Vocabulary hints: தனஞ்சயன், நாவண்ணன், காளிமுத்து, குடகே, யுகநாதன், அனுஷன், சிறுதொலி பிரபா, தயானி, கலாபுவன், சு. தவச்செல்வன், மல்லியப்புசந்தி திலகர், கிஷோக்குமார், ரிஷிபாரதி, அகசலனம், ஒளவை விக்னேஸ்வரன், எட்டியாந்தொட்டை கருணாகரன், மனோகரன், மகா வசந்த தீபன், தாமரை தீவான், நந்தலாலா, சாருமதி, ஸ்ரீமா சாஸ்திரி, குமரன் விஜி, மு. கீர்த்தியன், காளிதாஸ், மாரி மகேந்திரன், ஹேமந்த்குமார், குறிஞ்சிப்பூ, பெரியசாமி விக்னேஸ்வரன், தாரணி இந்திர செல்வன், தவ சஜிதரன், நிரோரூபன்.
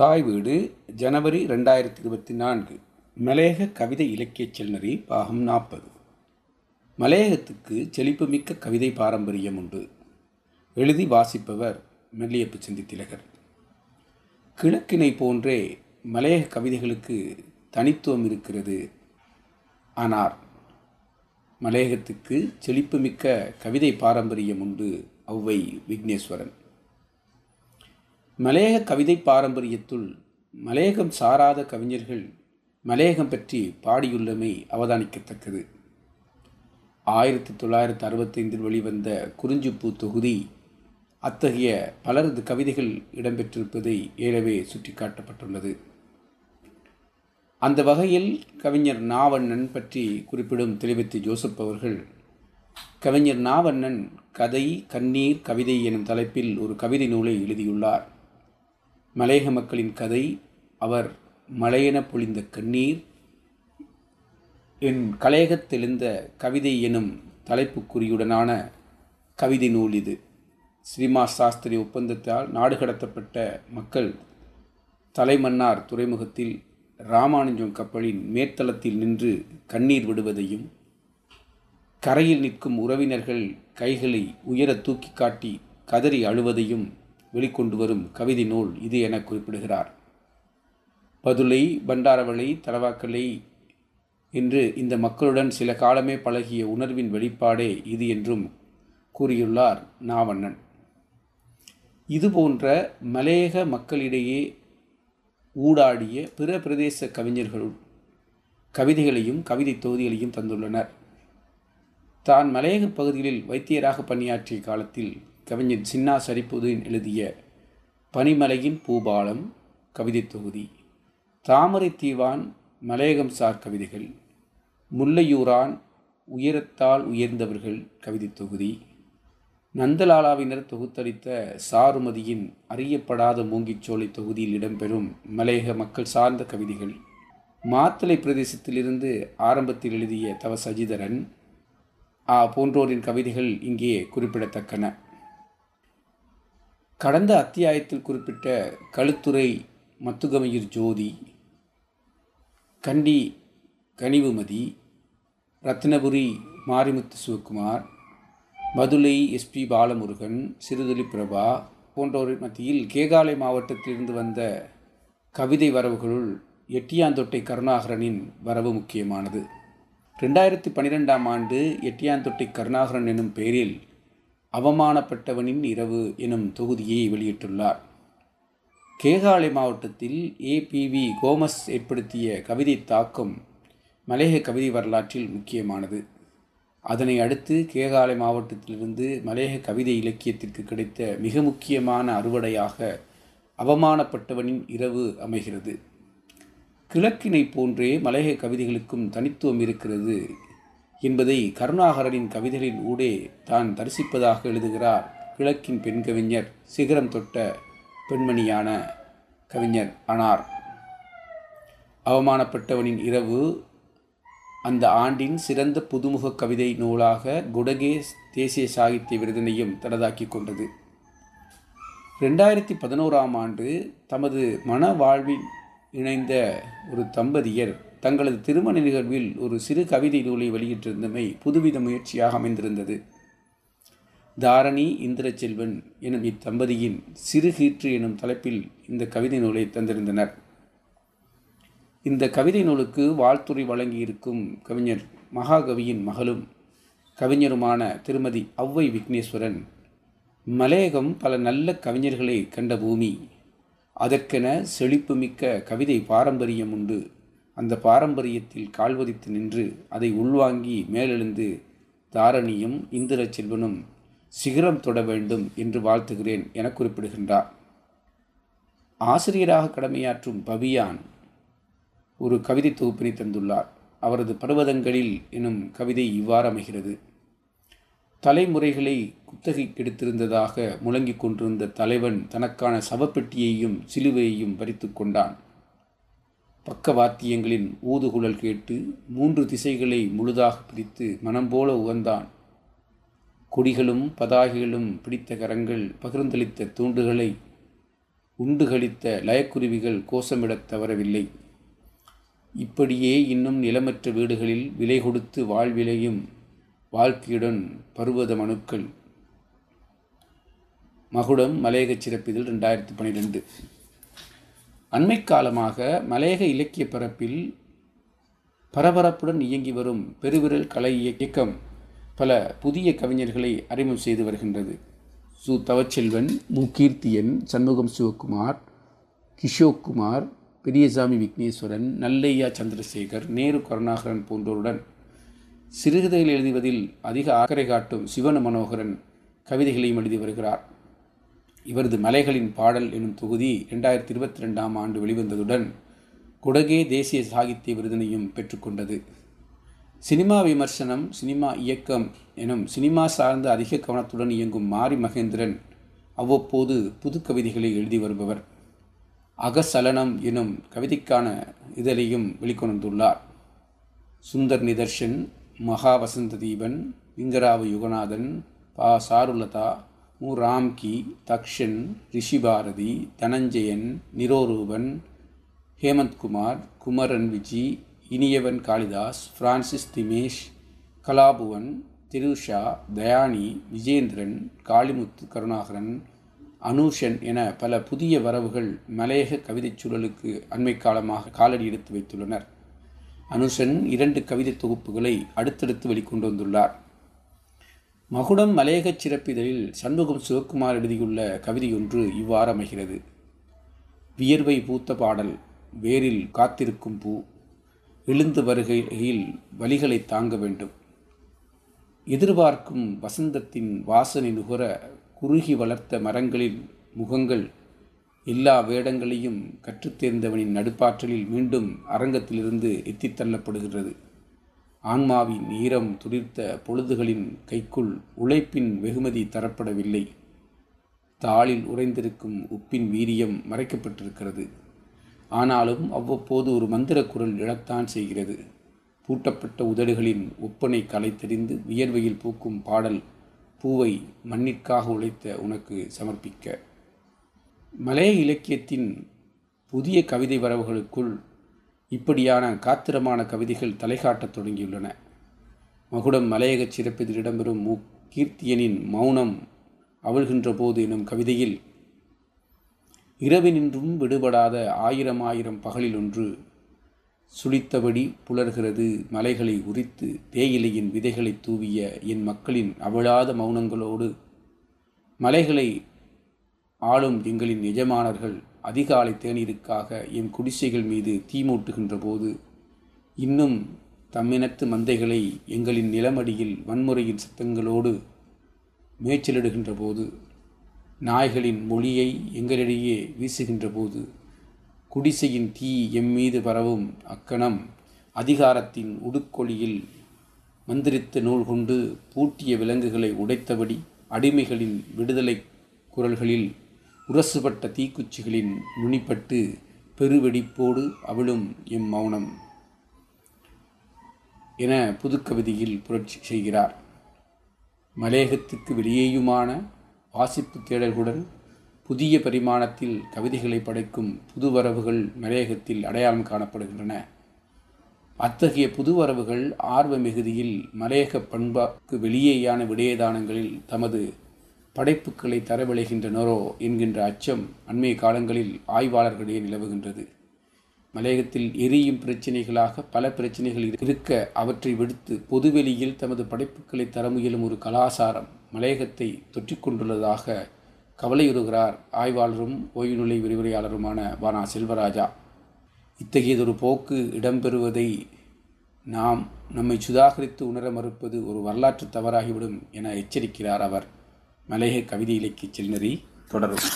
தாய் வீடு ஜனவரி 2024. மலையக கவிதை இலக்கிய செல்நறி பாகம் 40. மலையகத்துக்கு செழிப்புமிக்க கவிதை பாரம்பரியம் உண்டு. எழுதி வாசிப்பவர் மல்லியப்புசந்தி திலகர். கிழக்கினை போன்றே மலையக கவிதைகளுக்கு தனித்துவம் இருக்கிறது. ஆனார் மலையகத்துக்கு செழிப்புமிக்க கவிதை பாரம்பரியம் உண்டு. ஒளவை விக்னேஸ்வரன். மலையக கவிதை பாரம்பரியத்துள் மலையகம் சாராத கவிஞர்கள் மலையகம் பற்றி பாடியுள்ளமை அவதானிக்கத்தக்கது. 1965 வெளிவந்த குறிஞ்சிப்பூ தொகுதி அத்தகைய பலரது கவிதைகள் இடம்பெற்றிருப்பதை ஏலவே சுட்டிக்காட்டப்பட்டுள்ளது. அந்த வகையில் கவிஞர் நாவண்ணன் பற்றி குறிப்பிடும் திரிவித் ஜோசப் அவர்கள், கவிஞர் நாவண்ணன் கதை, கண்ணீர், கவிதை எனும் தலைப்பில் ஒரு கவிதை நூலை எழுதியுள்ளார். மலையக மக்களின் கதை, அவர் மலையென பொழிந்த கண்ணீர், என் கலையகத்தெழுந்த கவிதை எனும் தலைப்புக்குறியுடனான கவிதை நூல் இது. ஸ்ரீமா சாஸ்திரி ஒப்பந்தத்தால் நாடு கடத்தப்பட்ட மக்கள் தலைமன்னார் துறைமுகத்தில் இராமானுஜம் கப்பலின் மேற்தளத்தில் நின்று கண்ணீர் விடுவதையும், கரையில் நிற்கும் உறவினர்கள் கைகளை உயர தூக்கி காட்டி கதறி அழுவதையும் வெளிக்கொண்டு வரும் கவிதை நூல் இது என குறிப்பிடுகிறார். பதுளை, பண்டாரவளை, தலவாக்கலை என்று இந்த மக்களுடன் சில காலமே பழகிய உணர்வின் வெளிப்பாடே இது என்றும் கூறியுள்ளார் நாவண்ணன். இதுபோன்ற மலையக மக்களிடையே ஊடாடிய பிற பிரதேச கவிஞர்கள் கவிதைகளையும் கவிதை தொகுதிகளையும் தந்துள்ளனர். தான் மலையக பகுதிகளில் வைத்தியராக பணியாற்றிய காலத்தில் கவிஞர் சின்னா சரிபுதீன் எழுதிய பனிமலையின் பூபாலம் கவிதை தொகுதி, தாமரை தீவான் மலையகம் சார் கவிதைகள், முல்லையூரான் உயரத்தால் உயர்ந்தவர்கள் கவிதை தொகுதி, நந்தலாலாவினர் தொகுத்தளித்த சாருமதியின் அறியப்படாத மூங்கிச்சோலை தொகுதியில் இடம்பெறும் மலையக மக்கள் சார்ந்த கவிதைகள், மாத்தளை பிரதேசத்திலிருந்து ஆரம்பத்தில் எழுதிய தவ சஜிதரன் போன்றோரின் கவிதைகள் இங்கே குறிப்பிடத்தக்கன. கடந்த அத்தியாயத்தில் குறிப்பிட்ட கழுத்துறை மத்துகமயிர் ஜோதி, கண்டி கனிவுமதி, ரத்னபுரி மாரிமுத்து சிவகுமார், மதுளை SP பாலமுருகன், சிறுதொலி பிரபா போன்றோரின் மத்தியில் கேகாலை மாவட்டத்திலிருந்து வந்த கவிதை வரவுகளுள் எட்டியாந்தொட்டை கருணாகரனின் வரவு முக்கியமானது. 2012 எட்டியாந்தொட்டை கருணாகரன் எனும் பெயரில் அவமானப்பட்டவனின் இரவு எனும் தொகுதியை வெளியிட்டுள்ளார். கேகாலை மாவட்டத்தில் A.P.V. கோமஸ் ஏற்படுத்திய கவிதை தாக்கம் மலையக கவிதை வரலாற்றில் முக்கியமானது. அதனை அடுத்து கேகாலை மாவட்டத்திலிருந்து மலையக கவிதை இலக்கியத்திற்கு கிடைத்த மிக முக்கியமான அறுவடையாக அவமானப்பட்டவனின் இரவு அமைகிறது. கிழக்கினை போன்றே மலையக கவிதைகளுக்கும் தனித்துவம் இருக்கிறது என்பதை கருணாகரனின் கவிதைகளின் ஊடே தான் தரிசிப்பதாக எழுதுகிறார் கிழக்கின் பெண் கவிஞர், சிகரம் தொட்ட பெண்மணியான கவிஞர் அனார். அவமானப்பட்டவனின் இரவு அந்த ஆண்டின் சிறந்த புதுமுக கவிதை நூலாக குடகே தேசிய சாகித்ய விருதினையும் தனதாக்கி கொண்டது. 2011 தமது மன வாழ்வின் இணைந்த ஒரு தம்பதியர் தங்களது திருமண நிகழ்வில் ஒரு சிறு கவிதை நூலை வெளியிட்டிருந்தமை புதுவித முயற்சியாக அமைந்திருந்தது. தாரணி இந்திர செல்வன் எனும் இத்தம்பதியின் சிறுகீற்று எனும் தலைப்பில் இந்த கவிதை நூலை தந்திருந்தனர். இந்த கவிதை நூலுக்கு வாழ்த்துறை வழங்கியிருக்கும் கவிஞர் மகாகவியின் மகளும் கவிஞருமான திருமதி ஒளவை விக்னேஸ்வரன், மலையகம் பல நல்ல கவிஞர்களை கண்ட பூமி, அதற்கென செழிப்புமிக்க கவிதை பாரம்பரியம் உண்டு, அந்த பாரம்பரியத்தில் கால்வதித்து நின்று அதை உள்வாங்கி மேலெழுந்து தாரணியும் இந்திர செல்வனும் சிகரம் தொட வேண்டும் என்று வாழ்த்துகிறேன் என குறிப்பிடுகின்றார். ஆசிரியராக கடமையாற்றும் பபியான் ஒரு கவிதை தொகுப்பினை தந்துள்ளார். அவரது பர்வதங்களில் எனும் கவிதை இவ்வாறு அமைகிறது. தலைமுறைகளை குத்தகைக்கு எடுத்திருந்ததாக முழங்கிக் கொண்டிருந்த தலைவன் தனக்கான சவப்பெட்டியையும் சிலுவையையும் பறித்து கொண்டான். பக்கவாத்தியங்களின் ஊதுகுழல் கேட்டு 3 திசைகளை முழுதாக பிரித்து மனம் போல உகந்தான். கொடிகளும் பதாகைகளும் பிடித்த கரங்கள் பகிர்ந்தளித்த தூண்டுகளை உண்டுகளித்த லயக்குருவிகள் கோஷமிடத் தவறவில்லை. இப்படியே இன்னும் நிலமற்ற வீடுகளில் விலை கொடுத்து வாழ்விலையும் வாழ்க்கையுடன் பருவத மனுக்கள். மகுடம் மலையக சிறப்பிதழ் 2012. அண்மை காலமாக மலையக இலக்கிய பரப்பில் பரபரப்புடன் இயங்கி வரும் பெருவிரல் கலை இயக்கம் பல புதிய கவிஞர்களை அறிமுகம் செய்து வருகின்றது. சு. தவச்செல்வன், மு. கீர்த்தியன், சண்முகம் சிவகுமார், கிஷோக்குமார், பெரியசாமி விக்னேஸ்வரன், நல்லையா சந்திரசேகர், நேரு கருணாகரன் போன்றோருடன் சிறுகதைகள் எழுதுவதில் அதிக அக்கறை காட்டும் சிவன மனோகரன் கவிதைகளையும் எழுதி வருகிறார். இவரது மலைகளின் பாடல் எனும் தொகுதி 2022 வெளிவந்ததுடன் குடகே தேசிய சாகித்ய விருதினையும் பெற்றுக்கொண்டது. சினிமா விமர்சனம், சினிமா இயக்கம் எனும் சினிமா சார்ந்த அதிக கவனத்துடன் இயங்கும் மாரி மகேந்திரன் அவ்வப்போது புது கவிதைகளை எழுதி வருபவர். அகசலனம் எனும் கவிதைக்கான இதழையும் வெளிக்கொண்டுள்ளார். சுந்தர் நிதர்ஷன், மகா வசந்த தீபன், லிங்கராவ் யுகநாதன், பா. சாருலதா, மு. ராம்கி, தக்ஷன், ரிஷிபாரதி, தனஞ்சயன், நிரோரூபன், ஹேமந்த்குமார், குமரன் விஜி, இனியவன், காளிதாஸ், பிரான்சிஸ் திமேஷ், கலாபுவன், திருஷா, தயானி, விஜேந்திரன், காளிமுத்து, கருணாகரன், அனுஷன் என பல புதிய வரவுகள் மலையக கவிதைச் சூழலுக்கு அண்மை காலமாக காலடி எடுத்து வைத்துள்ளனர். அனுஷன் 2 கவிதை தொகுப்புகளை அடுத்தடுத்து வெளிக்கொண்டு வந்துள்ளார். மகுடம் மலையக சிறப்பிதழில் சண்முகம் சிவகுமார் எழுதியுள்ள கவிதையொன்று இவ்வாறு அமைகிறது. வியர்வை பூத்த பாடல், வேரில் காத்திருக்கும் பூ, எழுந்து வருகையில் வலிகளை தாங்க வேண்டும், எதிர்பார்க்கும் வசந்தத்தின் வாசனை நுகர குறுகி வளர்த்த மரங்களின் முகங்கள் எல்லா வேடங்களையும் கற்றுத்தேர்ந்தவனின் நடுப்பாற்றலில் மீண்டும் அரங்கத்திலிருந்து எத்தித்தள்ளப்படுகிறது. ஆன்மாவின் ஈரம் துளிர்த்த பொழுதுகளின் கைக்குள் உழைப்பின் வெகுமதி தரப்படவில்லை. தாளில் உறைந்திருக்கும் உப்பின் வீரியம் மறைக்கப்பட்டிருக்கிறது. ஆனாலும் அவ்வப்போது ஒரு மந்திர குரல் எழத்தான் செய்கிறது. பூட்டப்பட்ட உதடுகளின் ஒப்பனை களை தெரிந்து வியர்வையில் பூக்கும் பாடல், பூவை மண்ணிற்காக உழைத்த உனக்கு சமர்ப்பிக்க. மலைய இலக்கியத்தின் புதிய கவிதை வரவுகளுக்குள் இப்படியான காத்திரமான கவிதைகள் தலைகாட்டத் தொடங்கியுள்ளன. மகுடம் மலையக சிறப்பில் இடம்பெறும் மு. கீர்த்தியனின் மௌனம் அவழ்கின்ற போது எனும் கவிதையில் இரவினின்றும் விடுபடாத 1000 பகலில் ஒன்று சுழித்தபடி புலர்கிறது, மலைகளை உரித்து தேயிலையின் விதைகளை தூவிய என் மக்களின் அவளாத மௌனங்களோடு மலைகளை ஆளும் எங்களின் எஜமானர்கள் அதிகாலை தேநீருக்காக எம் குடிசைகள் மீது தீமூட்டுகின்ற போது இன்னும் தம்மினத்து மந்தைகளை எங்களின் நிலமடியில் வன்முறையின் சத்தங்களோடு மேய்ச்சலிடுகின்ற போது, நாய்களின் மொழியை எங்களிடையே வீசுகின்ற போது, குடிசையின் தீ எம்மீது பரவும் அக்கணம் அதிகாரத்தின் உடுக்கொலியில் மந்திரித்த நூல் கொண்டு பூட்டிய விலங்குகளை உடைத்தபடி அடிமைகளின் விடுதலை குரல்களில் உரசுபட்ட தீக்குச்சிகளின் நுனிப்பட்டு பெருவெடிப்போடு அவளும் எம் மௌனம் என புதுக்கவிதையில் புரட்சி செய்கிறார். மலையகத்துக்கு வெளியேயுமான வாசிப்பு தேடல்களுடன் புதிய பரிமாணத்தில் கவிதைகளை படைக்கும் புதுவரவுகள் மலையகத்தில் அடையாளம் காணப்படுகின்றன. அத்தகைய புதுவரவுகள் ஆர்வ மிகுதியில் மலையக பண்பாக்கு வெளியேயான விடயதானங்களில் தமது படைப்புகளை தரவிளைகின்றனரோ என்கின்ற அச்சம் அண்மைய காலங்களில் ஆய்வாளர்களிடையே நிலவுகின்றது. மலையகத்தில் எரியும் பிரச்சினைகளாக பல பிரச்சினைகள் இருக்க, அவற்றை விடுத்து பொதுவெளியில் தமது படைப்புகளை தர முயலும் ஒரு கலாசாரம் மலையகத்தை தொற்றிக்கொண்டுள்ளதாக கவலையுறுகிறார் ஆய்வாளரும் ஓய்வு நிலை விரிவுரையாளருமான பானா செல்வராஜா. இத்தகையதொரு போக்கு இடம்பெறுவதை நாம் நம்மை சுதாகரித்து உணர மறுப்பது ஒரு வரலாற்று தவறாகிவிடும் என எச்சரிக்கிறார் அவர். மலையக கவிதை இலக்கிய செல்நெறி தொடரும்.